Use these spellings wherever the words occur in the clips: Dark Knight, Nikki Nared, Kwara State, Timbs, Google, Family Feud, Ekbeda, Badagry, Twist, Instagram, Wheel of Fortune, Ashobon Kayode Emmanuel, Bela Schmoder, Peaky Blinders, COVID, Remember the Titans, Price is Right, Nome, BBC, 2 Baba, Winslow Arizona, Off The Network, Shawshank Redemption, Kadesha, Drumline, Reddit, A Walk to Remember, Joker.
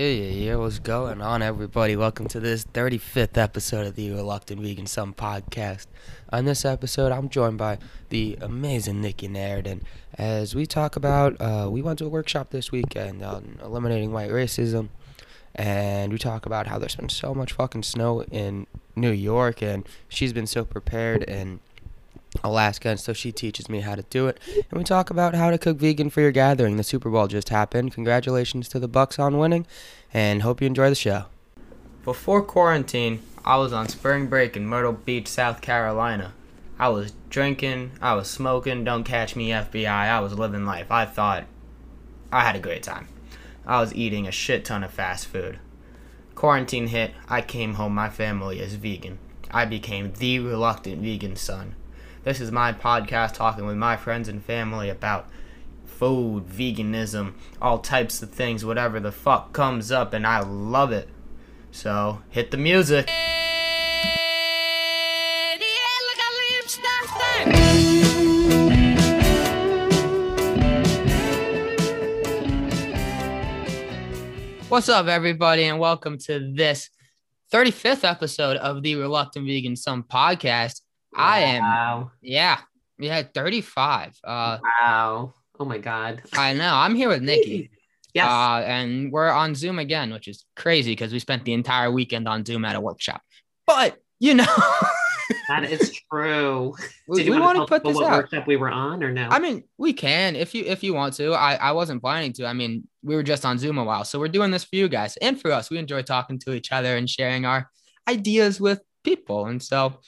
Yeah, what's going on, everybody? Welcome to this 35th episode of the Reluctant Vegan Some podcast. On this episode, I'm joined by the amazing Nikki Nared, and as we talk about, we went to a workshop this weekend on eliminating white racism, and we talk about how there's been so much fucking snow in New York, and she's been so prepared in Alaska, and so she teaches me how to do it. And we talk about how to cook vegan for your gathering. The Super Bowl just happened. Congratulations to the Bucks on winning, and hope you enjoy the show. Before quarantine, I was on spring break in Myrtle Beach, South Carolina. I was drinking, I was smoking, don't catch me FBI, I was living life. I thought I had a great time. I was eating a shit ton of fast food. Quarantine hit, I came home, my family is vegan. I became the reluctant vegan son. This is my podcast talking with my friends and family about food, veganism, all types of things, whatever the fuck comes up, and I love it. So, hit the music. What's up, everybody, and welcome to this 35th episode of the Reluctant Vegan Some podcast. I am. Wow. Yeah, 35. Wow. Oh my God. I know. I'm here with Nikki. Yes. And we're on Zoom again, which is crazy because we spent the entire weekend on Zoom at a workshop. But you know, that is true. Did you want to put this out? Workshop we were on or no? I mean, we can if you want to. I wasn't planning to. I mean, we were just on Zoom a while, so we're doing this for you guys and for us. We enjoy talking to each other and sharing our ideas with people, and so.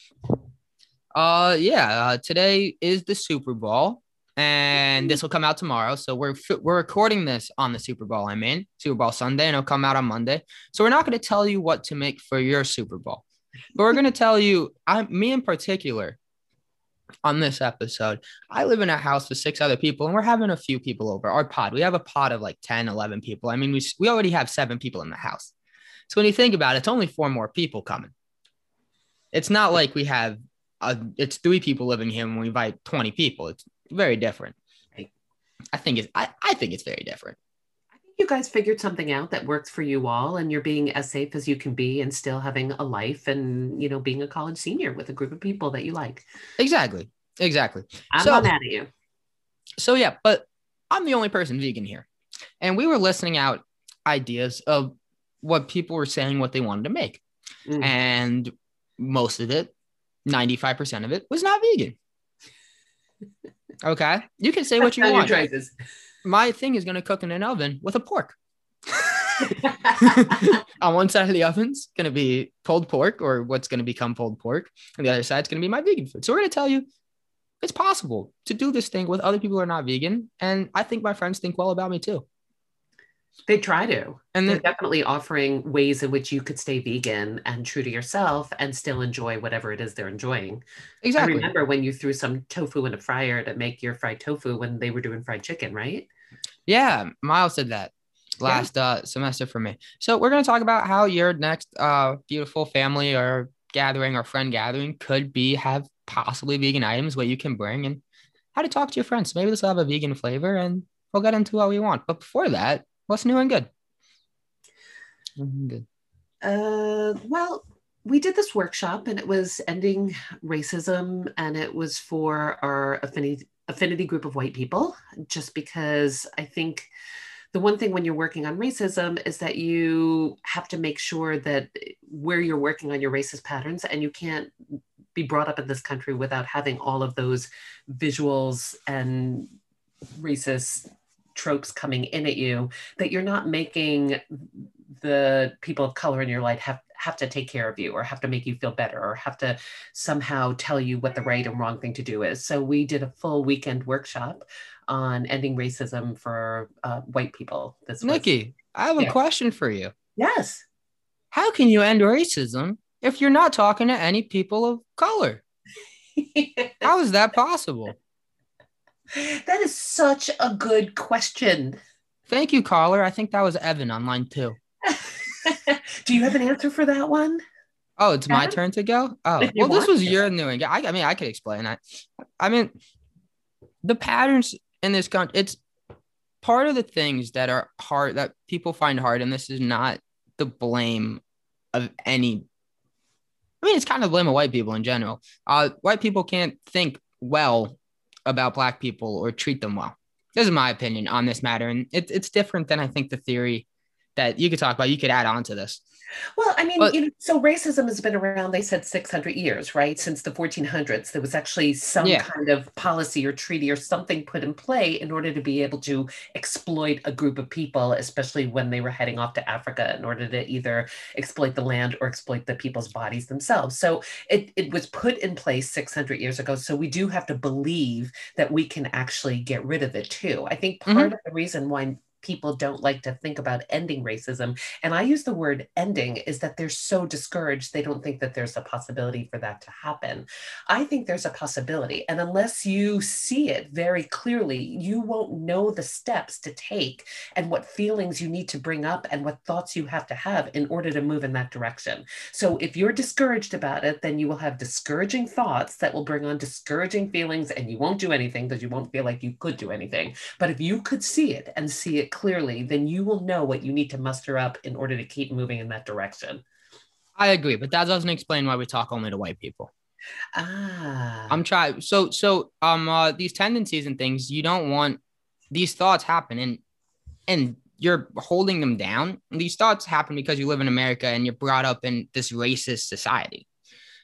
Today is the Super Bowl, and this will come out tomorrow. So we're recording this on the Super Bowl. Super Bowl Sunday, and it'll come out on Monday. So we're not going to tell you what to make for your Super Bowl, but we're going to tell you, me in particular, on this episode, I live in a house with 6 other people, and we're having a few people over. Our pod, we have a pod of like 10, 11 people. I mean, we already have 7 people in the house. So when you think about it, it's only 4 more people coming. It's not like we have. It's 3 people living here when we invite 20 people. It's very different. I think it's very different. I think you guys figured something out that works for you all, and you're being as safe as you can be and still having a life and, you know, being a college senior with a group of people that you like. Exactly. I'm not mad at you. So yeah, but I'm the only person vegan here. And we were listening out ideas of what people were saying, what they wanted to make. Mm. And most of it, 95% of it, was not vegan. Okay. You can say what you want. My thing is going to cook in an oven with a pork. On one side of the oven's going to be pulled pork, or what's going to become pulled pork. And the other side's going to be my vegan food. So we're going to tell you it's possible to do this thing with other people who are not vegan. And I think my friends think well about me too. They try to. And they're definitely offering ways in which you could stay vegan and true to yourself and still enjoy whatever it is they're enjoying. Exactly. I remember when you threw some tofu in a fryer to make your fried tofu when they were doing fried chicken, right? Yeah. Miles did that last semester for me. So we're going to talk about how your next beautiful family or gathering or friend gathering could be, have possibly vegan items, what you can bring, and how to talk to your friends. Maybe this will have a vegan flavor, and we'll get into what we want. But before that, what's new and good? Well, we did this workshop, and it was ending racism, and it was for our affinity group of white people, just because I think the one thing when you're working on racism is that you have to make sure that where you're working on your racist patterns, and you can't be brought up in this country without having all of those visuals and racist tropes coming in at you, that you're not making the people of color in your life have to take care of you, or have to make you feel better, or have to somehow tell you what the right and wrong thing to do is. So we did a full weekend workshop on ending racism for white people. Nikki, I have a question for you. Yes. How can you end racism if you're not talking to any people of color? How is that possible? That is such a good question. Thank you, caller. I think that was Evan on line 2. Do you have an answer for that one? Oh, it's my turn to go? Oh, well, this was your new one. I mean, I could explain that. I mean, the patterns in this country, it's part of the things that are hard, that people find hard, and this is not the blame of any, I mean, it's kind of blame of white people in general. White people can't think well about black people or treat them well. This is my opinion on this matter. And it's different than I think the theory that you could talk about. You could add on to this. Well, I mean, but, you know, so racism has been around, they said 600 years, right? Since the 1400s, there was actually some kind of policy or treaty or something put in play in order to be able to exploit a group of people, especially when they were heading off to Africa, in order to either exploit the land or exploit the people's bodies themselves. So it was put in place 600 years ago. So we do have to believe that we can actually get rid of it too. I think part of the reason why people don't like to think about ending racism, and I use the word ending, is that they're so discouraged, they don't think that there's a possibility for that to happen. I think there's a possibility, and unless you see it very clearly, you won't know the steps to take and what feelings you need to bring up and what thoughts you have to have in order to move in that direction. So if you're discouraged about it, then you will have discouraging thoughts that will bring on discouraging feelings, and you won't do anything because you won't feel like you could do anything. But if you could see it and see it clearly, then you will know what you need to muster up in order to keep moving in that direction. I agree, but that doesn't explain why we talk only to white people. I'm trying. So these tendencies and things, you don't want these thoughts happen, and you're holding them down. And these thoughts happen because you live in America and you're brought up in this racist society.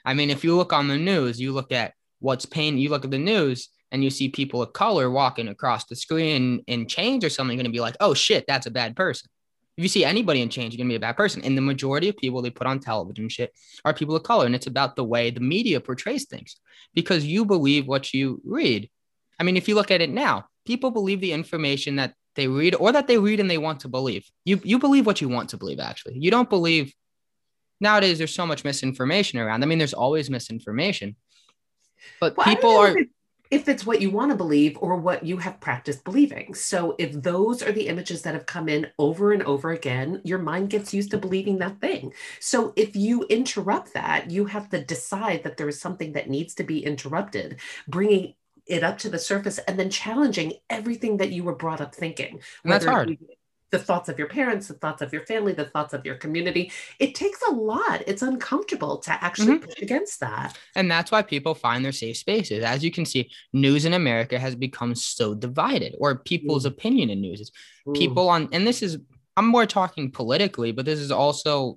I mean, if you look on the news, you look at what's pain, you look at the news, and you see people of color walking across the screen in chains or something, you're going to be like, oh shit, that's a bad person. If you see anybody in chains, you're going to be a bad person. And the majority of people they put on television shit are people of color. And it's about the way the media portrays things because you believe what you read. I mean, if you look at it now, people believe the information that they read or that they read and they want to believe. You believe what you want to believe, actually. You don't believe. Nowadays, there's so much misinformation around. I mean, there's always misinformation, but people are... If it's what you want to believe or what you have practiced believing. So if those are the images that have come in over and over again, your mind gets used to believing that thing. So if you interrupt that, you have to decide that there is something that needs to be interrupted, bringing it up to the surface and then challenging everything that you were brought up thinking. And that's hard. The thoughts of your parents, the thoughts of your family, the thoughts of your community. It takes a lot. It's uncomfortable to actually push against that. And that's why people find their safe spaces. As you can see, news in America has become so divided, or people's opinion in news. People on, and this is, I'm more talking politically, but this is also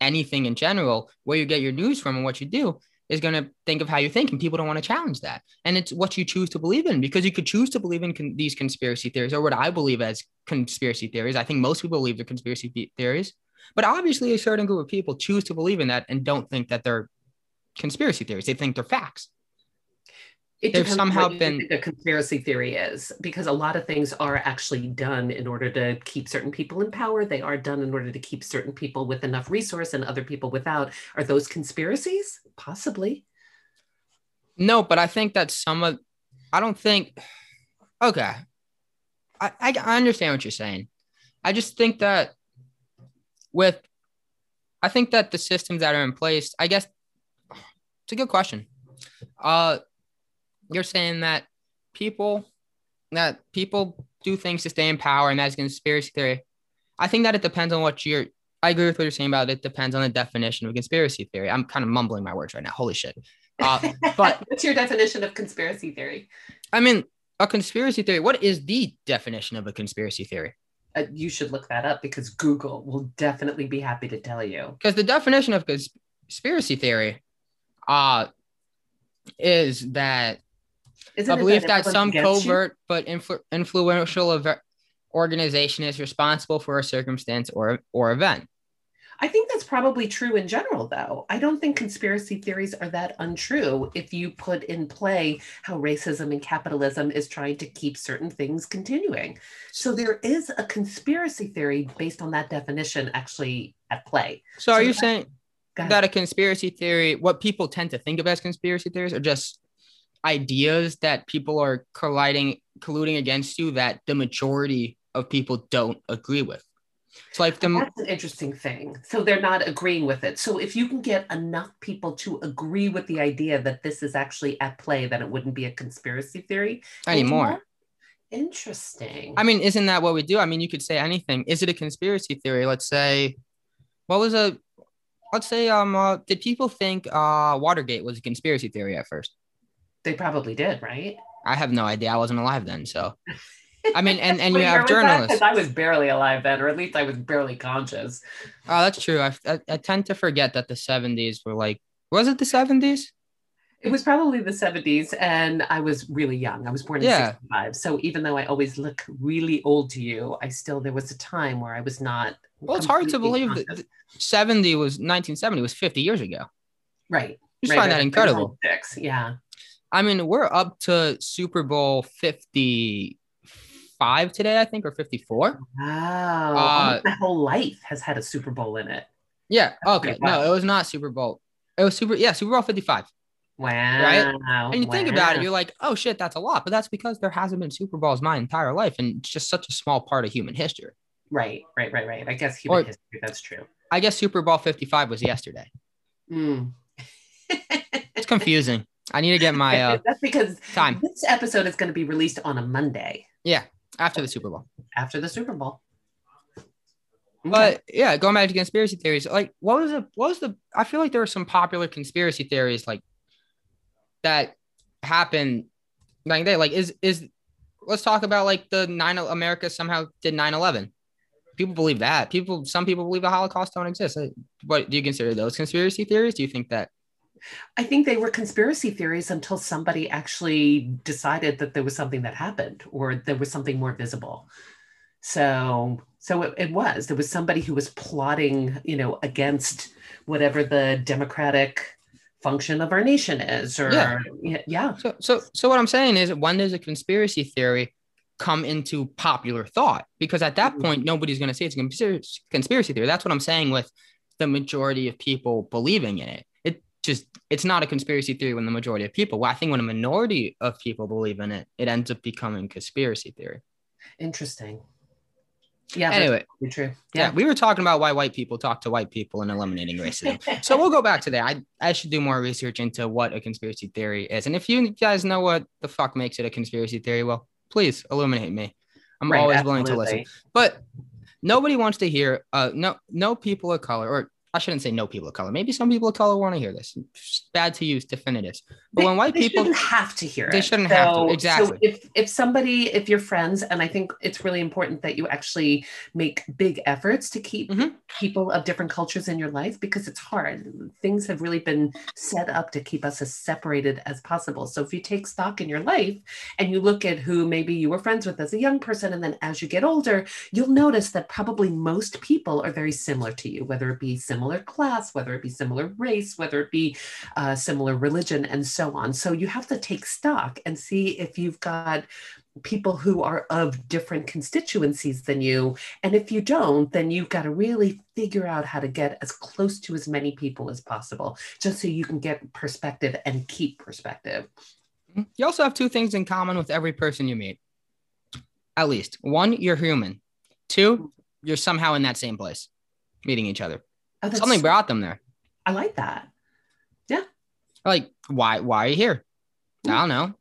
anything in general, where you get your news from and what you do is going to think of how you think, and people don't want to challenge that. And it's what you choose to believe in, because you could choose to believe in these conspiracy theories, or what I believe as conspiracy theories. I think most people believe they're conspiracy theories, but obviously a certain group of people choose to believe in that and don't think that they're conspiracy theories. They think they're facts. It depends somehow what you think a conspiracy theory is, because a lot of things are actually done in order to keep certain people in power. They are done in order to keep certain people with enough resource and other people without. Are those conspiracies? Possibly. No, but I think that I don't think, okay. I understand what you're saying. I just think that I think that the systems that are in place, I guess it's a good question. You're saying that people do things to stay in power, and that's conspiracy theory. I think that it depends on what I agree with what you're saying about it. It depends on the definition of conspiracy theory. I'm kind of mumbling my words right now. Holy shit. But what's your definition of conspiracy theory? I mean, a conspiracy theory. What is the definition of a conspiracy theory? You should look that up, because Google will definitely be happy to tell you. Because the definition of conspiracy theory is that a belief that some covert but influential organization is responsible for a circumstance or event. I think that's probably true in general, though. I don't think conspiracy theories are that untrue if you put in play how racism and capitalism is trying to keep certain things continuing. So there is a conspiracy theory based on that definition actually at play. So are you saying that a conspiracy theory, what people tend to think of as conspiracy theories, are just ideas that people are colluding against you that the majority of people don't agree with? So like that's an interesting thing. So they're not agreeing with it. So if you can get enough people to agree with the idea that this is actually at play, then it wouldn't be a conspiracy theory anymore. Interesting. I mean, isn't that what we do? I mean, you could say anything. Is it a conspiracy theory? Let's say, did people think Watergate was a conspiracy theory at first? They probably did, right? I have no idea. I wasn't alive then, so. I mean, and you have journalists. I was barely alive then, or at least I was barely conscious. Oh, that's true. I tend to forget that the 70s were like, was it the 70s? It was probably the 70s, and I was really young. I was born in 65. So even though I always look really old to you, there was a time where I was not. Well, it's hard to believe that 1970 was 50 years ago. Right. I just find that incredible. Yeah. I mean, we're up to Super Bowl 55 today, I think, or 54. Wow. My whole life has had a Super Bowl in it. Yeah. Okay. No, it was not Super Bowl. It was Super Bowl 55. Wow. Right? And you think about it, you're like, oh shit, that's a lot. But that's because there hasn't been Super Bowls my entire life. And it's just such a small part of human history. Right. I guess history, that's true. I guess Super Bowl 55 was yesterday. Mm. It's confusing. I need to get my that's because time. This episode is going to be released on a Monday. Yeah, after the Super Bowl. After the Super Bowl. Okay. But yeah, going back to conspiracy theories, like what was the? I feel like there were some popular conspiracy theories like that happened back then. Like let's talk about like America somehow did 9/11. People believe that. Some people believe the Holocaust don't exist. What do you consider those conspiracy theories? Do you think that? I think they were conspiracy theories until somebody actually decided that there was something that happened or there was something more visible. So there was somebody who was plotting, against whatever the democratic function of our nation is. So what I'm saying is, when does a conspiracy theory come into popular thought? Because at that point, nobody's going to say it's a conspiracy theory. That's what I'm saying with the majority of people believing in it. It's not a conspiracy theory when the majority of people. Well, I think when a minority of people believe in it, it ends up becoming conspiracy theory. Interesting. Yeah. Anyway, that's true. Yeah. We were talking about why white people talk to white people and eliminating racism. So we'll go back to that. I should do more research into what a conspiracy theory is. And if you guys know what the fuck makes it a conspiracy theory, well, please illuminate me. I'm always willing to listen. But nobody wants to hear no people of color, or I shouldn't say no people of color. Maybe some people of color want to hear this. It's bad to use definitives. But when white people shouldn't have to hear it. They shouldn't have to. Exactly. So if your friends, and I think it's really important that you actually make big efforts to keep people of different cultures in your life, because it's hard. Things have really been set up to keep us as separated as possible. So if you take stock in your life and you look at who maybe you were friends with as a young person, and then as you get older, you'll notice that probably most people are very similar to you, whether it be similar class, whether it be similar race, whether it be similar religion, and so on. So you have to take stock and see if you've got people who are of different constituencies than you. And if you don't, then you've got to really figure out how to get as close to as many people as possible, just so you can get perspective and keep perspective. You also have two things in common with every person you meet. At least one, you're human. Two, you're somehow in that same place, meeting each other. Oh, something brought them there. I like that. Yeah. Like, why are you here? Mm-hmm. I don't know.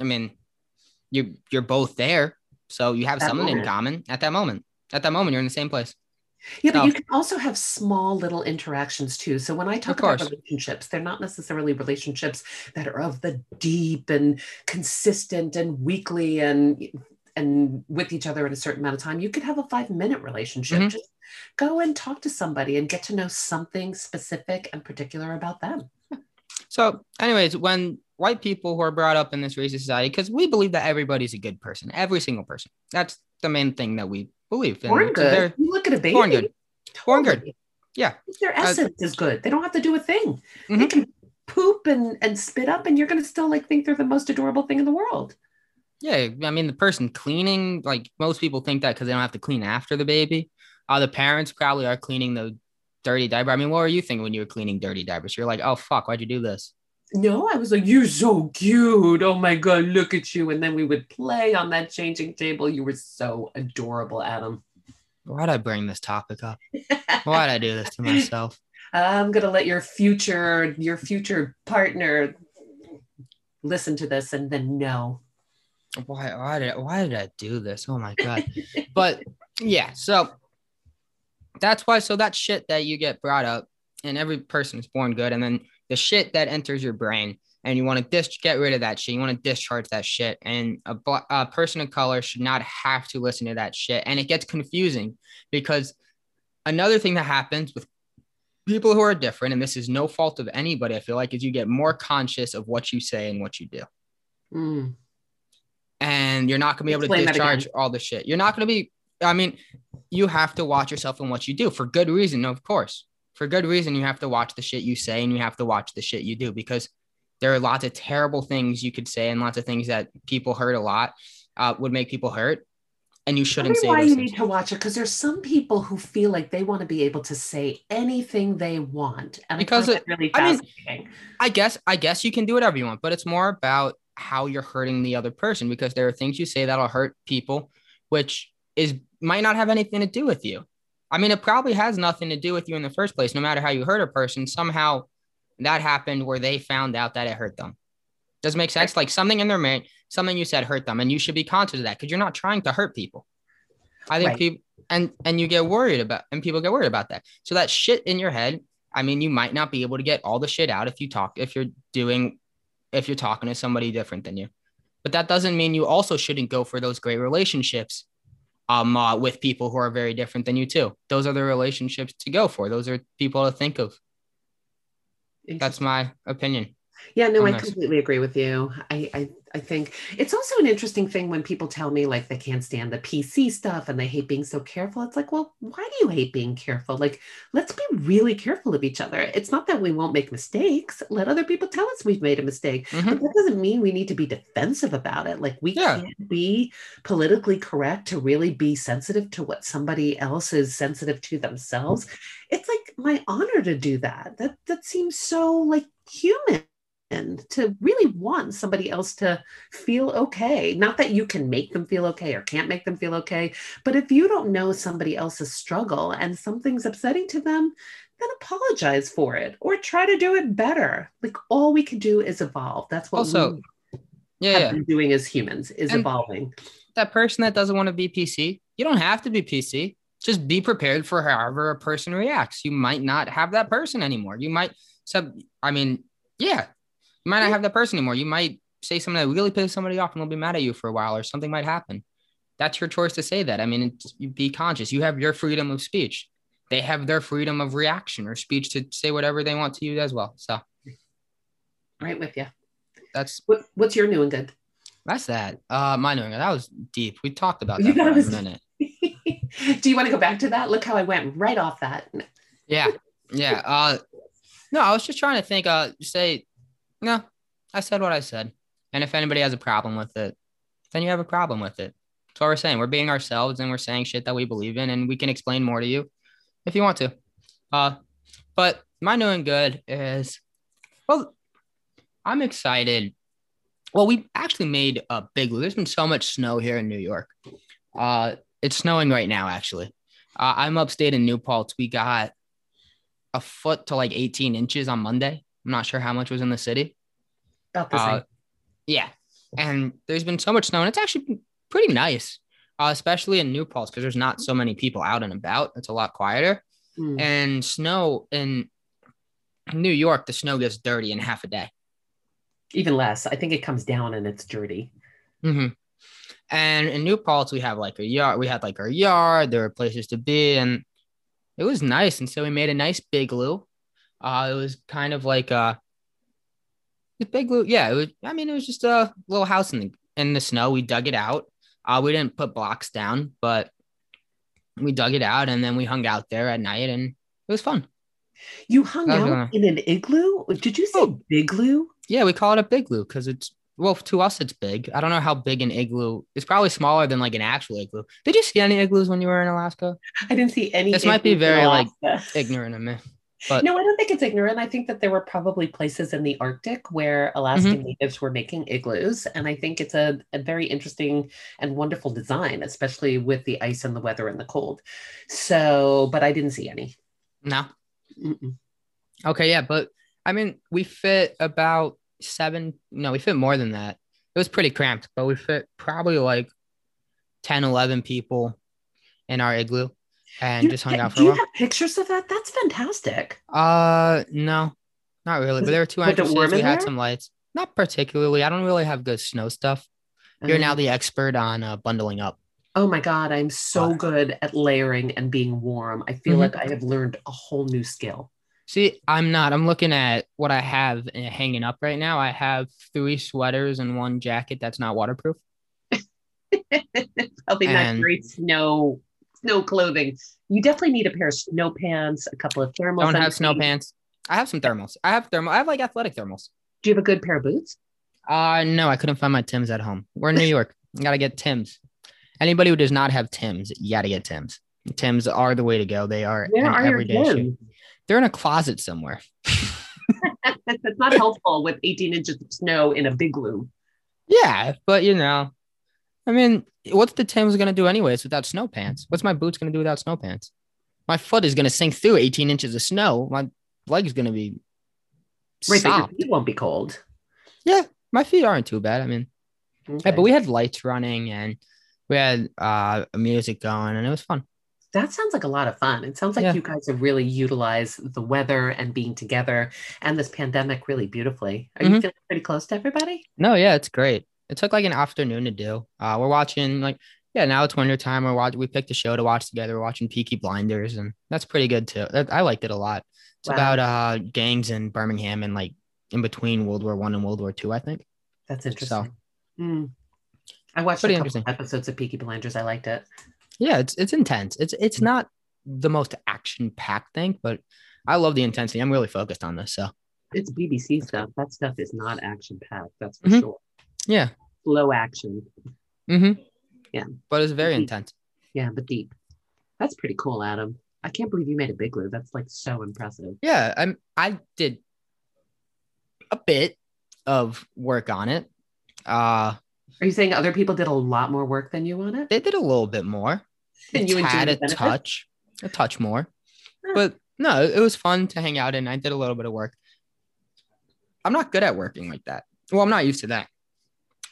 I mean, you're both there. So you have something in common at that moment. At that moment, you're in the same place. Yeah, but you can also have small little interactions too. So when I talk about relationships, they're not necessarily relationships that are of the deep and consistent and weekly and with each other in a certain amount of time. You could have a 5-minute relationship. Mm-hmm. Just go and talk to somebody and get to know something specific and particular about them. So anyways, when white people who are brought up in this racist society, because we believe that everybody's a good person, every single person. That's the main thing that we believe. Born good. You look at a baby. Born good. Born good. Yeah. Their essence is good. They don't have to do a thing. Mm-hmm. They can poop and spit up, and you're going to still think they're the most adorable thing in the world. Yeah. I mean, the person cleaning, most people think that because they don't have to clean after the baby. The parents probably are cleaning the dirty diaper. I mean, what were you thinking when you were cleaning dirty diapers? You're like, oh, fuck, why'd you do this? No, I was like, you're so cute. Oh, my God, look at you. And then we would play on that changing table. You were so adorable, Adam. Why'd I bring this topic up? Why'd I do this to myself? I'm going to let your future partner listen to this and then know. Why did I do this? Oh my God. But yeah, so that's why. So that shit that you get brought up, and every person is born good, and then the shit that enters your brain, and you want to get rid of that shit. You want to discharge that shit. And a person of color should not have to listen to that shit. And it gets confusing because another thing that happens with people who are different, and this is no fault of anybody, I feel like, is you get more conscious of what you say and what you do. Mm. And you're not going to be able to discharge all the shit. You're not going to be, I mean, you have to watch yourself and what you do for good reason. Of course, for good reason, you have to watch the shit you say and you have to watch the shit you do, because there are lots of terrible things you could say and lots of things that people hurt a lot would make people hurt. And you shouldn't say why you need to watch it, because there's some people who feel like they want to be able to say anything they want. And because it really I guess you can do whatever you want, but it's more about how you're hurting the other person, because there are things you say that'll hurt people, which might not have anything to do with you. I mean, it probably has nothing to do with you in the first place. No matter how you hurt a person, somehow that happened where they found out that it hurt them. Does it make sense? Like something in their mind, something you said hurt them, and you should be conscious of that because you're not trying to hurt people. I think people, and you get worried about, and people get worried about that. So that shit in your head, I mean, you might not be able to get all the shit out if you're talking to somebody different than you, but that doesn't mean you also shouldn't go for those great relationships with people who are very different than you too. Those are the relationships to go for. Those are people to think of. That's my opinion. Yeah, no, I completely agree with you. I think it's also an interesting thing when people tell me like they can't stand the PC stuff and they hate being so careful. It's like, well, why do you hate being careful? Like, let's be really careful of each other. It's not that we won't make mistakes. Let other people tell us we've made a mistake. Mm-hmm. But that doesn't mean we need to be defensive about it. Like we can't be politically correct to really be sensitive to what somebody else is sensitive to themselves. It's like my honor to do that. That seems so like human. And to really want somebody else to feel okay. Not that you can make them feel okay or can't make them feel okay, but if you don't know somebody else's struggle and something's upsetting to them, then apologize for it or try to do it better. Like all we can do is evolve. That's what we've been doing as humans is evolving. That person that doesn't want to be PC, you don't have to be PC. Just be prepared for however a person reacts. You might not have that person anymore. You might not have that person anymore. You might say something that really pisses somebody off and they'll be mad at you for a while, or something might happen. That's your choice to say that. I mean, be conscious. You have your freedom of speech. They have their freedom of reaction or speech to say whatever they want to you as well. So. Right with you. That's what's your new and good? That's that. My new and good. That was deep. We talked about that for a minute. Do you want to go back to that? Look how I went right off that. Yeah. Yeah. No, I was just trying to think, no, I said what I said. And if anybody has a problem with it, then you have a problem with it. That's what we're saying. We're being ourselves and we're saying shit that we believe in, and we can explain more to you if you want to. But my new and good is, well, I'm excited. Well, we actually made a big leap. There's been so much snow here in New York. It's snowing right now, actually. I'm upstate in New Paltz. We got a foot to like 18 inches on Monday. I'm not sure how much was in the city. About the same. Yeah. And there's been so much snow, and it's actually been pretty nice, especially in New Paltz, because there's not so many people out and about. It's a lot quieter. Mm. And snow in New York, the snow gets dirty in half a day. Even less. I think it comes down and it's dirty. Mm-hmm. And in New Paltz, we have like a yard. We had like our yard. There were places to be, and it was nice. And so we made a nice Boogaloo. It was kind of like the big loop. Yeah, it was just a little house in the snow. We dug it out. We didn't put blocks down, but we dug it out, and then we hung out there at night, and it was fun. You hung out in an igloo? Did you say bigloo? Yeah, we call it a bigloo because it's, well, to us, it's big. I don't know how big an igloo. It's probably smaller than like an actual igloo. Did you see any igloos when you were in Alaska? I didn't see any. This might be very like ignorant of me. But, no, I don't think it's ignorant. I think that there were probably places in the Arctic where Alaskan natives were making igloos. And I think it's a very interesting and wonderful design, especially with the ice and the weather and the cold. So, but I didn't see any. No. Mm-mm. Okay. Yeah. But I mean, we fit more than that. It was pretty cramped, but we fit probably like 10, 11 people in our igloo and just hung out for a while. Do you have pictures of that? That's fantastic. No, not really. But there were two entrances. We had some lights. Not particularly. I don't really have good snow stuff. You're now the expert on bundling up. Oh my God, I'm so good at layering and being warm. I feel like I have learned a whole new skill. See, I'm not. I'm looking at what I have hanging up right now. I have 3 sweaters and 1 jacket that's not waterproof. Probably not great snow clothing. You definitely need a pair of snow pants, a couple of thermals. Don't have snow pants. I have some thermals. I have like athletic thermals. Do you have a good pair of boots? No, I couldn't find my Timbs at home. We're in New York. You got to get Timbs. Anybody who does not have Timbs, you got to get Timbs. Timbs are the way to go. They are an everyday shoe. They're in a closet somewhere. That's not helpful with 18 inches of snow in a big room. Yeah, but you know, I mean, what's the Timbs going to do anyways without snow pants? What's my boots going to do without snow pants? My foot is going to sink through 18 inches of snow. My leg is going to be soft. Right, but your feet won't be cold. Yeah, my feet aren't too bad. I mean, okay. Yeah, but we had lights running and we had music going and it was fun. That sounds like a lot of fun. It sounds like you guys have really utilized the weather and being together and this pandemic really beautifully. Are you feeling pretty close to everybody? No, yeah, it's great. It took like an afternoon to do. We're watching now it's wintertime. We picked a show to watch together. We're watching Peaky Blinders and that's pretty good too. I liked it a lot. It's about gangs in Birmingham and like in between World War I and World War II, I think. That's interesting. So, I watched a couple episodes of Peaky Blinders. I liked it. Yeah, it's intense. It's not the most action-packed thing, but I love the intensity. I'm really focused on this. So it's BBC stuff. That stuff is not action-packed. That's for sure. Yeah. Low action. Mm-hmm. Yeah. But it's very intense. Yeah, but deep. That's pretty cool, Adam. I can't believe you made a big loop. That's like so impressive. Yeah, I did a bit of work on it. Are you saying other people did a lot more work than you on it? They did a little bit more. And you had a touch more. Huh. But no, it was fun to hang out and I did a little bit of work. I'm not good at working like that. Well, I'm not used to that.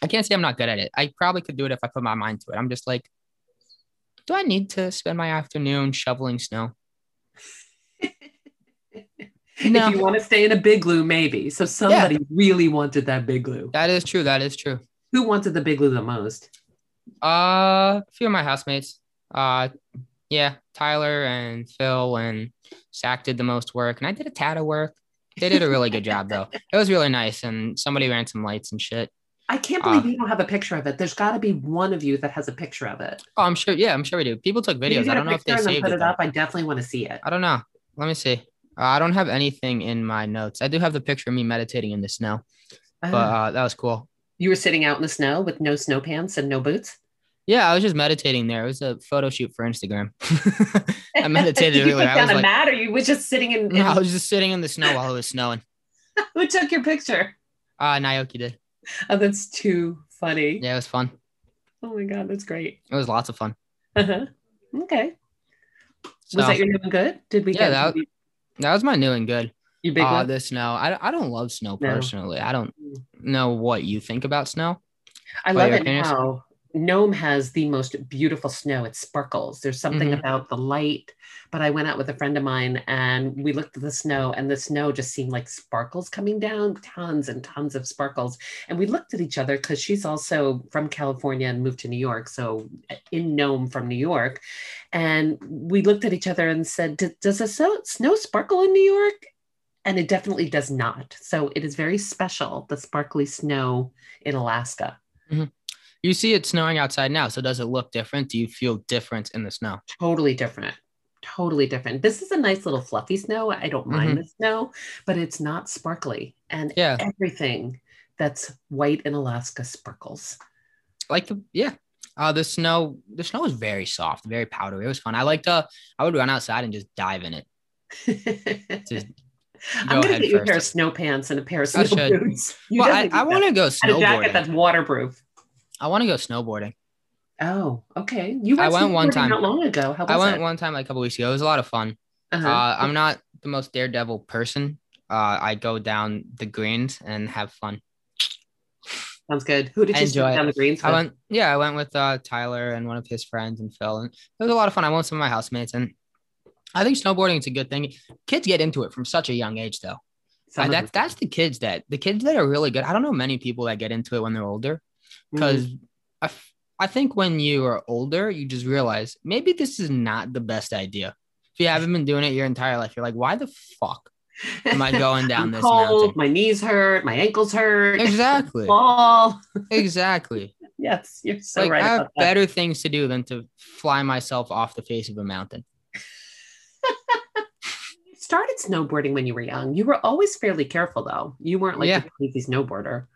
I can't say I'm not good at it. I probably could do it if I put my mind to it. I'm just like, do I need to spend my afternoon shoveling snow? No. If you want to stay in a Bigaloo, maybe. So somebody really wanted that Bigaloo. That is true. That is true. Who wanted the Bigaloo the most? A few of my housemates. Tyler and Phil and Zach did the most work. And I did a tad of work. They did a really good job, though. It was really nice. And somebody ran some lights and shit. I can't believe you don't have a picture of it. There's got to be one of you that has a picture of it. Oh, I'm sure. Yeah, I'm sure we do. People took videos. I don't know if they saved it up. I definitely want to see it. I don't know. Let me see. I don't have anything in my notes. I do have the picture of me meditating in the snow. But that was cool. You were sitting out in the snow with no snow pants and no boots? Yeah, I was just meditating there. It was a photo shoot for Instagram. I meditated really. You kind of mad or you were just sitting in... No, I was just sitting in the snow while it was snowing. Who took your picture? Naoki did. Oh, that's too funny. Yeah, it was fun. Oh my God, that's great. It was lots of fun. Okay. So, was that your new and good? Did we get that was my new and good. You big one? The snow. I don't love snow personally. I don't know what you think about snow. I love it now. Nome has the most beautiful snow. It sparkles. There's something about the light. But I went out with a friend of mine and we looked at the snow and the snow just seemed like sparkles coming down, tons and tons of sparkles. And we looked at each other because she's also from California and moved to New York. So in Nome from New York. And we looked at each other and said, does the snow sparkle in New York? And it definitely does not. So it is very special, the sparkly snow in Alaska. You see it snowing outside now. So does it look different? Do you feel different in the snow? Totally different. This is a nice little fluffy snow. I don't mind the snow, but it's not sparkly. And everything that's white in Alaska sparkles. The snow is very soft, very powdery. It was fun. I would run outside and just dive in it. I'm going to get you a pair of snow pants and a pair of snow boots. Well, I want to go snowboarding. And a jacket that's waterproof. I want to go snowboarding. Oh, okay. I went one time. Not long ago. I went one time, like a couple weeks ago. It was a lot of fun. I'm not the most daredevil person. I go down the greens and have fun. Sounds good. Who did you sit down the greens with? I went with Tyler and one of his friends and Phil, and it was a lot of fun. I went with some of my housemates, and I think snowboarding is a good thing. Kids get into it from such a young age, though. That's the kids that are really good. I don't know many people that get into it when they're older, because I think when you are older, you just realize maybe this is not the best idea. If you haven't been doing it your entire life, you're like, why the fuck am I going down this mountain? My knees hurt. My ankles hurt. Exactly. Fall. Exactly. Yes, you're so right. I have better things to do than to fly myself off the face of a mountain. You started snowboarding when you were young. You were always fairly careful, though. You weren't like a crazy snowboarder.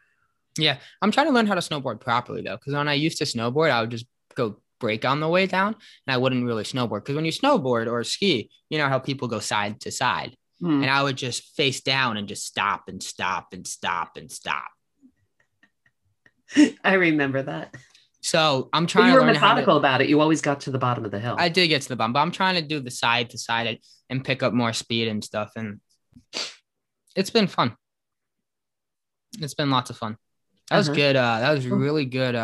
Yeah, I'm trying to learn how to snowboard properly, though, because when I used to snowboard, I would just go break on the way down, and I wouldn't really snowboard, because when you snowboard or ski, you know how people go side to side, and I would just face down and just stop and stop and stop and stop. I remember that. So I'm trying to learn methodical about it. You always got to the bottom of the hill. I did get to the bottom, but I'm trying to do the side to side and pick up more speed and stuff, and it's been fun. It's been lots of fun. That was good. That was really good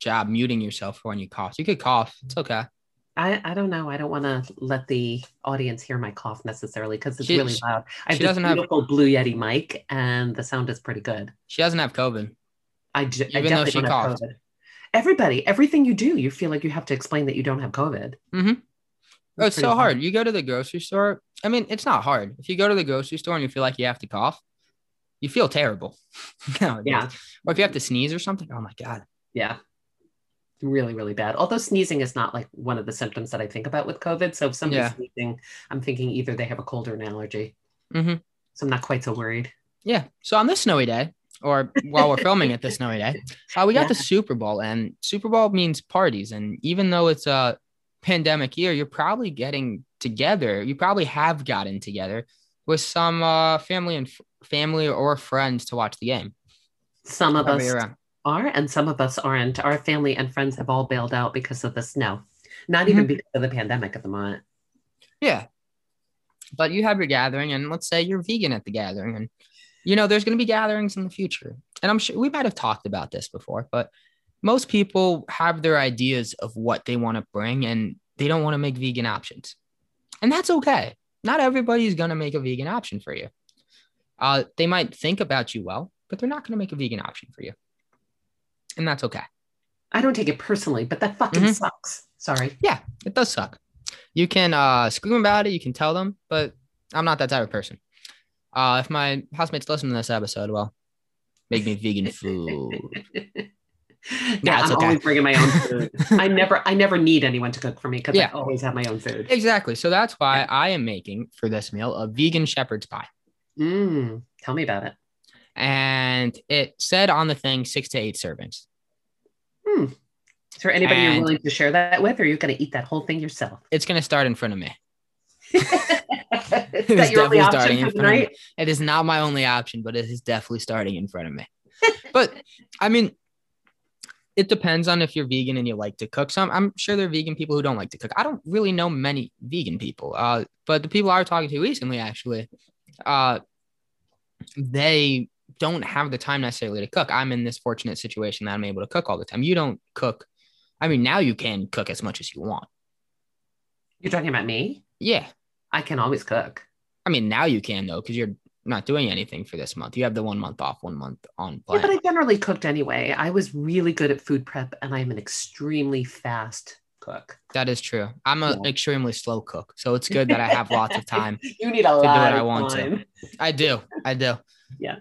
job muting yourself for when you cough. You could cough. It's okay. I don't know. I don't want to let the audience hear my cough necessarily, because it's really loud. I have this beautiful Blue Yeti mic, and the sound is pretty good. She doesn't have COVID. I definitely don't have COVID. Everybody, everything you do, you feel like you have to explain that you don't have COVID. Oh, it's so hard. You go to the grocery store. I mean, it's not hard. If you go to the grocery store and you feel like you have to cough, you feel terrible. Or if you have to sneeze or something. Oh my God. Yeah. Really, really bad. Although sneezing is not like one of the symptoms that I think about with COVID. So if somebody's sneezing, I'm thinking either they have a cold or an allergy. So I'm not quite so worried. Yeah. So on this snowy day, or while we're filming it, this snowy day, we got the Super Bowl, and Super Bowl means parties. And even though it's a pandemic year, you're probably getting together. You probably have gotten together with some family or friends to watch the game. Some of us are, and some of us aren't. Our family and friends have all bailed out because of the snow, not even because of the pandemic at the moment. Yeah. But you have your gathering, and let's say you're vegan at the gathering, and you know, there's going to be gatherings in the future. And I'm sure we might've talked about this before, but most people have their ideas of what they want to bring, and they don't want to make vegan options. And that's okay. Not everybody's going to make a vegan option for you. They might think about you well, but they're not going to make a vegan option for you. And that's okay. I don't take it personally, but that fucking sucks. Sorry. Yeah, it does suck. You can scream about it. You can tell them, but I'm not that type of person. If my housemates listen to this episode, well, make me vegan food. I'm always bringing my own food. I never need anyone to cook for me, because I always have my own food. Exactly. So that's why I am making for this meal a vegan shepherd's pie. Tell me about it. And it said on the thing 6 to 8 servings. Is there anybody you're willing to share that with, or you're going to eat that whole thing yourself? It's going to start in front of me. Is that your only option for tonight? It is not my only option, but it is definitely starting in front of me. But I mean, it depends on if you're vegan and you like to cook. I'm sure there are vegan people who don't like to cook. I don't really know many vegan people, but the people I was talking to recently, actually, they don't have the time necessarily to cook. I'm in this fortunate situation that I'm able to cook all the time. You don't cook. I mean, now you can cook as much as you want. You're talking about me? Yeah. I can always cook. I mean, now you can, though, because you're not doing anything for this month. You have the 1 month off, 1 month on plan. Yeah, but I generally cooked anyway. I was really good at food prep, and I'm an extremely fast cook. That is true. I'm an extremely slow cook, so it's good that I have lots of time. You need a lot to do what I want to. I do. Yeah.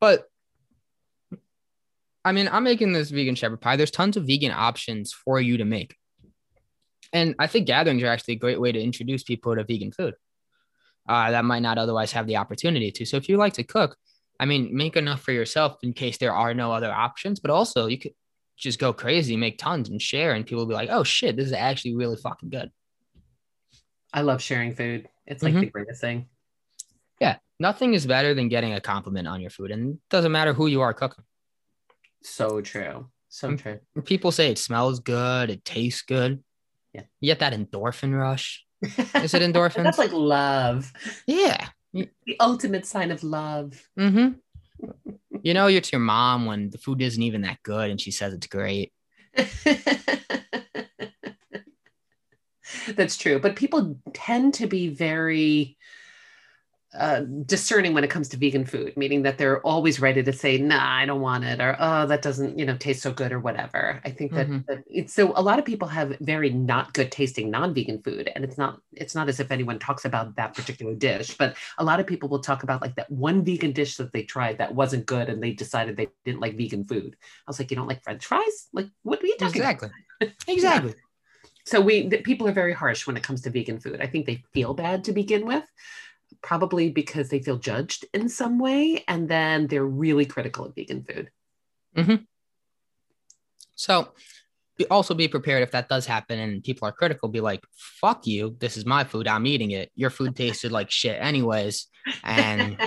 But I mean, I'm making this vegan shepherd pie. There's tons of vegan options for you to make. And I think gatherings are actually a great way to introduce people to vegan food that might not otherwise have the opportunity to. So if you like to cook, I mean, make enough for yourself in case there are no other options, but also you could just go crazy, make tons and share, and people will be like, oh shit, this is actually really fucking good. I love sharing food. It's like the greatest thing. Yeah. Nothing is better than getting a compliment on your food, and it doesn't matter who you are cooking. So true. So true. People say it smells good. It tastes good. Yeah. You get that endorphin rush. Is it endorphins? That's like love. Yeah. The ultimate sign of love. You know, it's your mom when the food isn't even that good and she says it's great. That's true. But people tend to be very discerning when it comes to vegan food, meaning that they're always ready to say, nah, I don't want it, or, oh, that doesn't, you know, taste so good or whatever. I think that, that it's, so a lot of people have very not good tasting non-vegan food. And it's not as if anyone talks about that particular dish, but a lot of people will talk about like that one vegan dish that they tried that wasn't good. And they decided they didn't like vegan food. I was like, you don't like French fries? Like, what are you talking about? Exactly. Yeah. So people are very harsh when it comes to vegan food. I think they feel bad to begin with, probably because they feel judged in some way. And then they're really critical of vegan food. Mm-hmm. So also be prepared if that does happen and people are critical, be like, fuck you. This is my food. I'm eating it. Your food tasted like shit anyways. And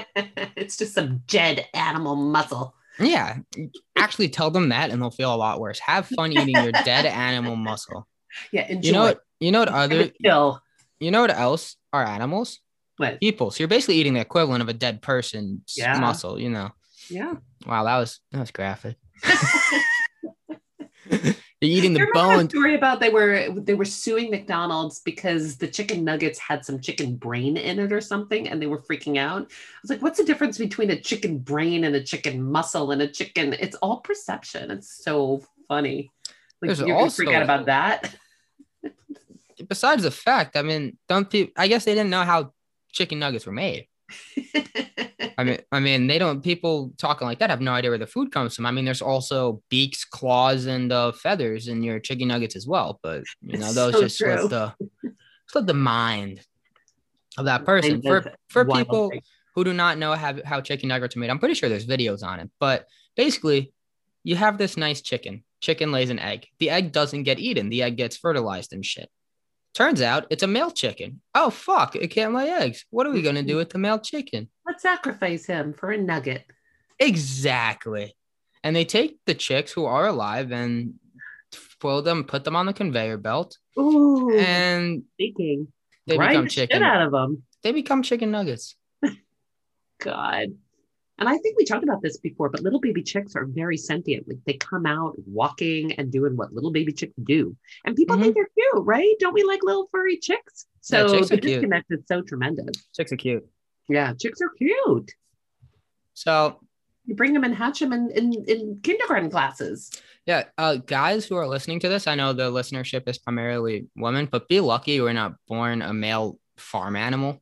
it's just some dead animal muscle. Yeah. Actually tell them that and they'll feel a lot worse. Have fun eating your dead animal muscle. Yeah, enjoy. You know what else are animals? What? People. So you're basically eating the equivalent of a dead person's muscle, you know. Yeah. Wow, that was graphic. You're eating the bone. Story about they were suing McDonald's because the chicken nuggets had some chicken brain in it or something, and they were freaking out. I was like, what's the difference between a chicken brain and a chicken muscle and a chicken? It's all perception. It's so funny. Like, you're going to freak out about that. Besides the fact, I mean, I guess they didn't know how chicken nuggets were made. I mean, they don't. People talking like that have no idea where the food comes from. I mean, there's also beaks, claws, and feathers in your chicken nuggets as well. But you know, those so just let the mind of that person. For people who do not know how chicken nuggets are made, I'm pretty sure there's videos on it. But basically, you have this nice chicken. Chicken lays an egg. The egg doesn't get eaten. The egg gets fertilized and shit. Turns out it's a male chicken. Oh, fuck. It can't lay eggs. What are we going to do with the male chicken? Let's sacrifice him for a nugget. Exactly. And they take the chicks who are alive and boil them, put them on the conveyor belt. Ooh. And they become chicken. Shit out of them. They become chicken nuggets. God. And I think we talked about this before, but little baby chicks are very sentient. Like, they come out walking and doing what little baby chicks do. And people think they're cute, right? Don't we like little furry chicks? So yeah, the disconnect is so tremendous. Chicks are cute. Yeah, chicks are cute. So you bring them and hatch them in kindergarten classes. Yeah. Guys who are listening to this, I know the listenership is primarily women, but be lucky you were not born a male farm animal.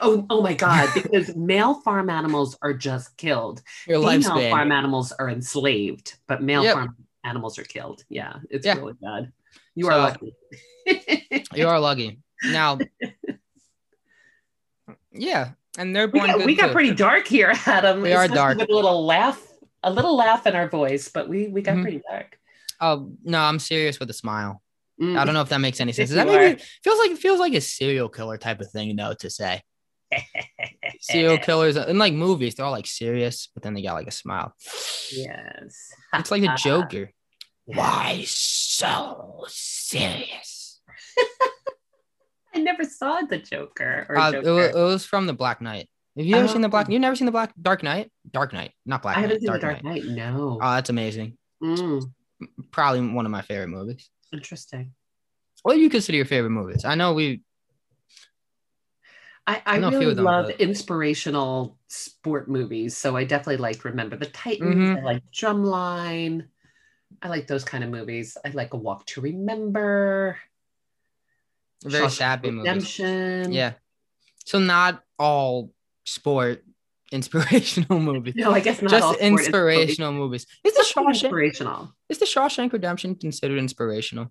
Oh my God, because male farm animals are just killed. Female farm animals are enslaved, but male farm animals are killed. Yeah, it's really bad. You are lucky. You are lucky. Now, and they're born good. We got pretty dark here, Adam. We are dark. With a little laugh in our voice, but we got pretty dark. Oh, no, I'm serious with a smile. I don't know if that makes any sense. It feels like a serial killer type of thing, though, to say. Serial killers in like movies, they're all like serious, but then they got like a smile. Yes. It's like the Joker. Why so serious? I never saw the Joker. It was from the Black Knight. Have you ever seen the Black? You've never seen the Dark Knight? Dark Knight, not Black Knight. I haven't seen the Dark Knight. No. Oh, that's amazing. Probably one of my favorite movies. Interesting. What do you consider your favorite movies? I know I know really love inspirational sport movies. So I definitely like Remember the Titans. I like Drumline. I like those kind of movies. I like A Walk to Remember. Very sappy Redemption. Movies. Yeah. So not all sport inspirational movies. No, I guess not. Just all inspirational movies. Is the Shawshank Redemption considered inspirational?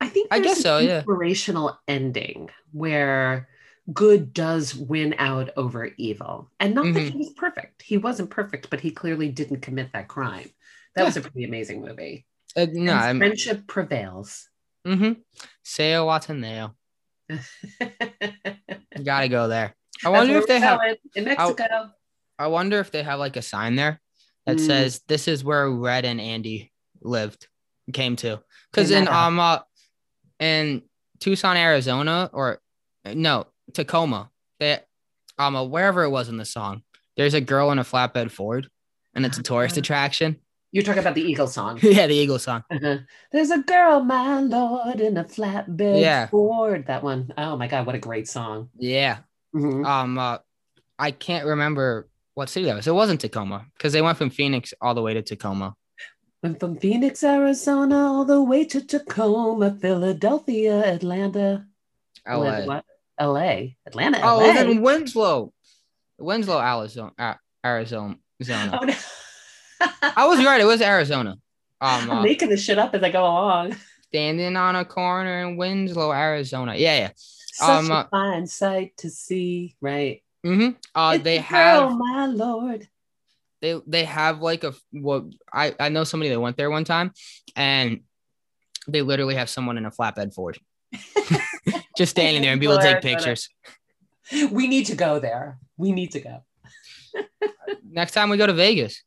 I think I guess so. Yeah. Inspirational ending where good does win out over evil, and not that he was perfect. He wasn't perfect, but he clearly didn't commit that crime. That was a pretty amazing movie. Friendship prevails. Sayo Wataneo. Gotta go there. I wonder if they have like a sign there that says this is where Red and Andy came to. Because in Tucson, Arizona, or no, Tacoma, wherever it was in the song, there's a girl in a flatbed Ford, and it's a tourist attraction. You're talking about the Eagles song. Yeah, the Eagles song. Uh-huh. There's a girl, my lord, in a flatbed Ford. That one. Oh my God, what a great song. Yeah. Mm-hmm. I can't remember what city that was. It wasn't Tacoma because they went from Phoenix all the way to Tacoma. Went from Phoenix, Arizona, all the way to Tacoma, Philadelphia, Atlanta. Atlanta. Oh, LA. And then Winslow, Arizona. Oh, no. I was right. It was Arizona. I'm making this shit up as I go along. Standing on a corner in Winslow, Arizona. Yeah, yeah. Such a fine sight to see, right? Mm-hmm. They have. Oh my lord. They have like a what? I know somebody that went there one time, and they literally have someone in a flatbed Ford, just standing there, and people take pictures. We need to go there. We need to go. Next time we go to Vegas.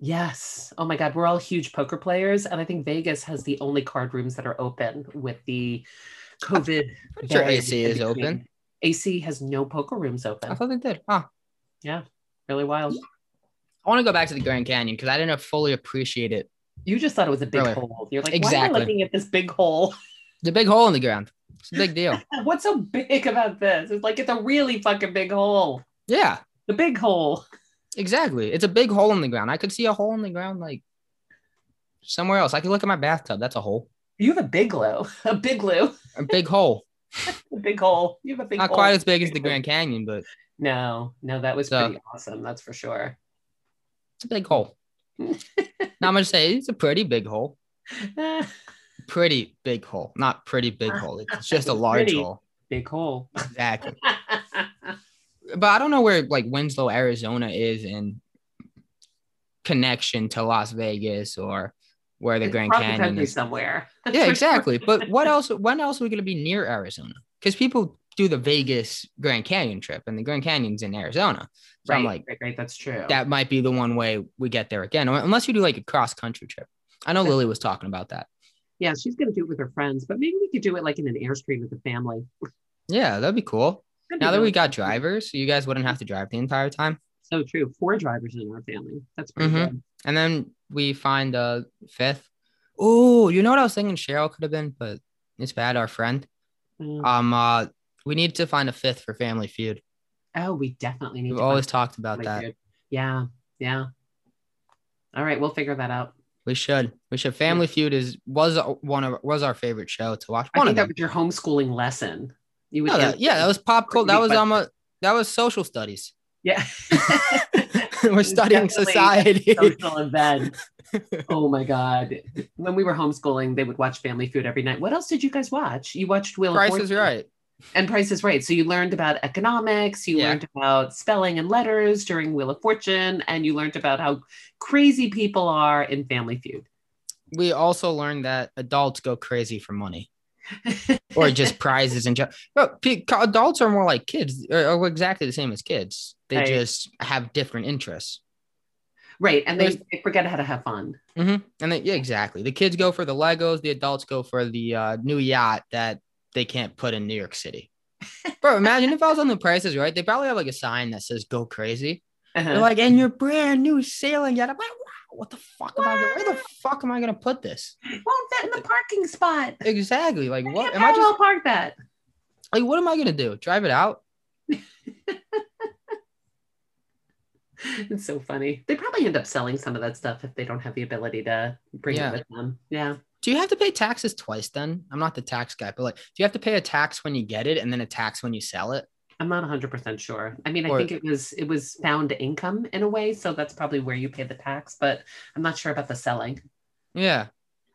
Yes. Oh my God. We're all huge poker players. And I think Vegas has the only card rooms that are open with the COVID. I'm sure AC is open. AC has no poker rooms open. I thought they did. Huh. Yeah. Really wild. I want to go back to the Grand Canyon because I didn't fully appreciate it. You just thought it was a big hole. You're like, exactly. Why am I looking at this big hole? The big hole in the ground. It's a big deal. What's so big about this? It's like, it's a really fucking big hole. Yeah. The big hole. Exactly. It's a big hole in the ground. I could see a hole in the ground like somewhere else. I could look at my bathtub. That's a hole. You have a bigelow. A bigelow. A big hole. A big hole. You have a big hole. Not quite as big as the Grand Canyon, but. No, that was pretty awesome. That's for sure. It's a big hole. Now I'm going to say it's a pretty big hole. Pretty big hole. Not pretty big hole. It's just a large hole. Big hole. Exactly. But I don't know where like Winslow, Arizona is in connection to Las Vegas or where the Grand Canyon is. Somewhere. Yeah, exactly. Sure. But what else? When else are we going to be near Arizona? Because people do the Vegas Grand Canyon trip and the Grand Canyon's in Arizona. So right, I'm like, right, that's true. That might be the one way we get there again, unless you do like a cross country trip. I know Lily was talking about that. Yeah, she's going to do it with her friends, but maybe we could do it like in an Airstream with the family. Yeah, that'd be cool. Now that we got drivers, you guys wouldn't have to drive the entire time. So true. 4 drivers in our family. That's pretty good. And then we find a fifth. Oh, you know what I was thinking Cheryl could have been, but it's bad, our friend. We need to find a fifth for Family Feud. Oh, we definitely need to. We've always talked about that. Feud. Yeah. Yeah. All right. We'll figure that out. We should. Family Feud was our favorite show to watch. I think that was your homeschooling lesson. You would that was pop culture. That was that was social studies. Yeah. We're studying society. Social event. Oh my God. When we were homeschooling, they would watch Family Feud every night. What else did you guys watch? You watched Wheel of Fortune. Price is Right. And Price is Right. So you learned about economics, you learned about spelling and letters during Wheel of Fortune, and you learned about how crazy people are in Family Feud. We also learned that adults go crazy for money. Or just prizes and adults are more like kids, or exactly the same as kids. They just have different interests, right? And they forget how to have fun. Mm-hmm. And exactly. The kids go for the Legos, the adults go for the new yacht that they can't put in New York City. Bro, imagine if I was on the Prices Right, they probably have like a sign that says "Go Crazy." Uh-huh. They're like, "And your brand new sailing yacht." I'm like, what the fuck am I? Where the fuck am I gonna put this? Won't fit in the parking spot. Exactly. Like, what am I just park that? Like, what am I gonna do? Drive it out? It's so funny. They probably end up selling some of that stuff if they don't have the ability to bring it with them. Yeah. Do you have to pay taxes twice? Then I'm not the tax guy, but like, do you have to pay a tax when you get it and then a tax when you sell it? I'm not 100% sure. I mean, I think it was found income in a way, so that's probably where you pay the tax. But I'm not sure about the selling. Yeah,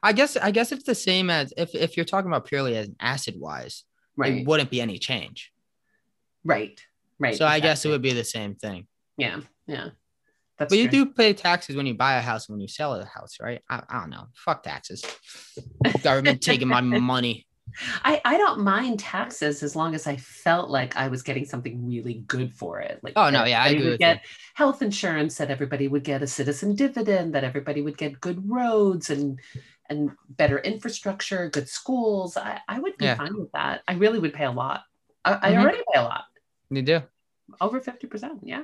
I guess it's the same as if you're talking about purely as an asset wise, right? It wouldn't be any change. Right. So exactly. I guess it would be the same thing. Yeah. But you do pay taxes when you buy a house and when you sell a house, right? I don't know. Fuck taxes. Government taking my money. I don't mind taxes as long as I felt like I was getting something really good for it. Like, oh no, yeah, I agree. Get health insurance, that everybody would get a citizen dividend, that everybody would get good roads and better infrastructure, good schools. I would be fine with that. I really would pay a lot. I already pay a lot. You do over 50%. Yeah.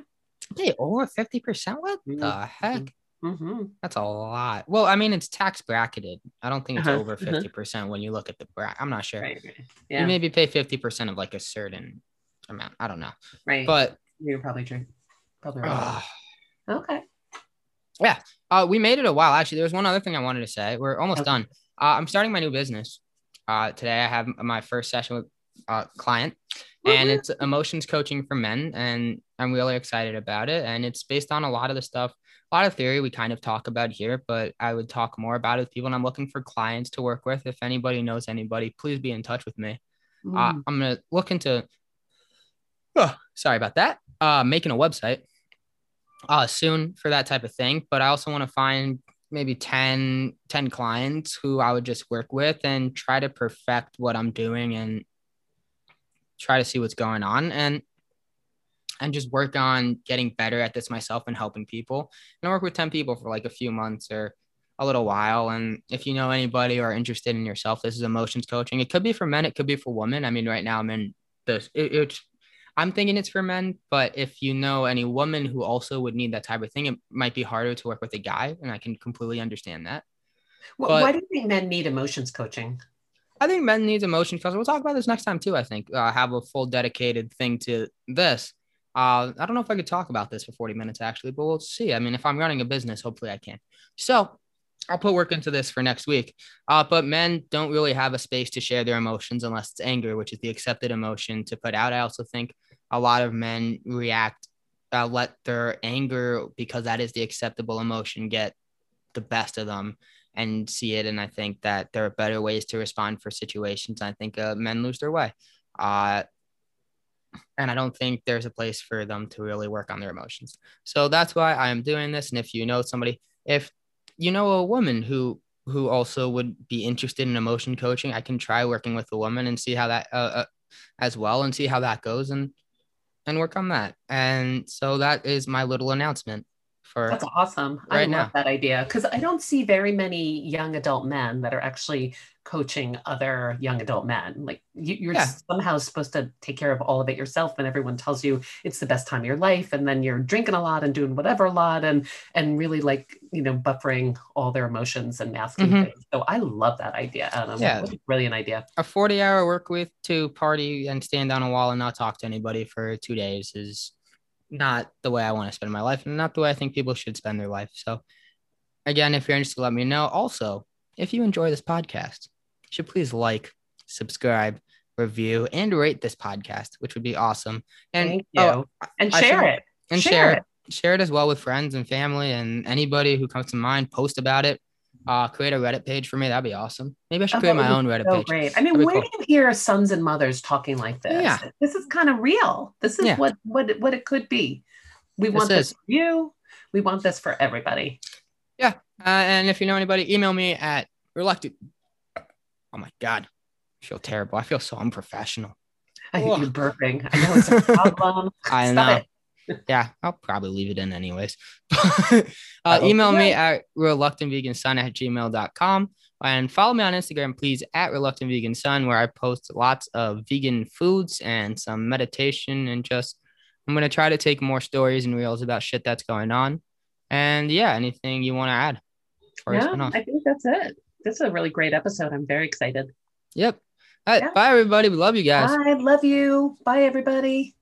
Hey, over 50%. What the heck? Mm-hmm. That's a lot. Well, I mean, it's tax bracketed. I don't think it's over 50% when you look at the bracket. I'm not sure. Right. Yeah. You maybe pay 50% of like a certain amount. I don't know. Right. But you're probably true. Probably right. Okay. Yeah. We made it a while. Actually, there was one other thing I wanted to say. We're almost done. I'm starting my new business. Today I have my first session with client, and it's emotions coaching for men, and I'm really excited about it. And it's based on a lot of the stuff, a lot of theory we kind of talk about here, but I would talk more about it with people, and I'm looking for clients to work with. If anybody knows anybody, please be in touch with me. I'm going to look into, sorry about that, making a website soon for that type of thing. But I also want to find maybe 10 clients who I would just work with and try to perfect what I'm doing and try to see what's going on and just work on getting better at this myself and helping people. And I work with 10 people for like a few months or a little while. And if you know anybody or are interested in yourself, this is emotions coaching. It could be for men. It could be for women. I mean, right now I'm in this, I'm thinking it's for men, but if you know any woman who also would need that type of thing, it might be harder to work with a guy. And I can completely understand that. Well, but why do you think men need emotions coaching? I think men need emotions coaching. We'll talk about this next time too. I think I have a full dedicated thing to this. I don't know if I could talk about this for 40 minutes actually, but we'll see. I mean, if I'm running a business, hopefully I can. So I'll put work into this for next week. But men don't really have a space to share their emotions unless it's anger, which is the accepted emotion to put out. I also think a lot of men let their anger, because that is the acceptable emotion, get the best of them and see it. And I think that there are better ways to respond for situations. I think men lose their way. And I don't think there's a place for them to really work on their emotions. So that's why I'm doing this. And if you know somebody, if you know a woman who also would be interested in emotion coaching, I can try working with a woman and see how that as well, and see how that goes and work on that. And so that is my little announcement for That's awesome. Right I love now. That idea, because I don't see very many young adult men that are actually coaching other young adult men. Like you're somehow supposed to take care of all of it yourself, and everyone tells you it's the best time of your life, and then you're drinking a lot and doing whatever a lot and really, like, you know, buffering all their emotions and masking things. So I love that idea, Adam. Yeah, what a brilliant idea. A 40-hour work week to party and stand on a wall and not talk to anybody for 2 days is not the way I want to spend my life, and not the way I think people should spend their life. So again, if you're interested, let me know. Also, if you enjoy this podcast, you should please like, subscribe, review, and rate this podcast, which would be awesome. And thank you. And share it. And share it. Share it as well with friends and family and anybody who comes to mind. Post about it. Create a Reddit page for me. That'd be awesome. Maybe I should create my own Reddit page. Great. I mean, where do you hear sons and mothers talking like this? Yeah. This is kind of real. This is what it could be. We want this for you. We want this for everybody. Yeah. And if you know anybody, email me at reluctant. Oh my God, I feel terrible. I feel so unprofessional. I think you're burping. I know it's a problem. I know. It. Yeah, I'll probably leave it in anyways. Email me at reluctantveganson@gmail.com and follow me on Instagram, please, at reluctantveganson, where I post lots of vegan foods and some meditation, and just I'm going to try to take more stories and reels about shit that's going on. And yeah, anything you want to add? No, I think that's it. This is a really great episode. I'm very excited. Yep. All right, bye, everybody. We love you guys. I love you. Bye, everybody.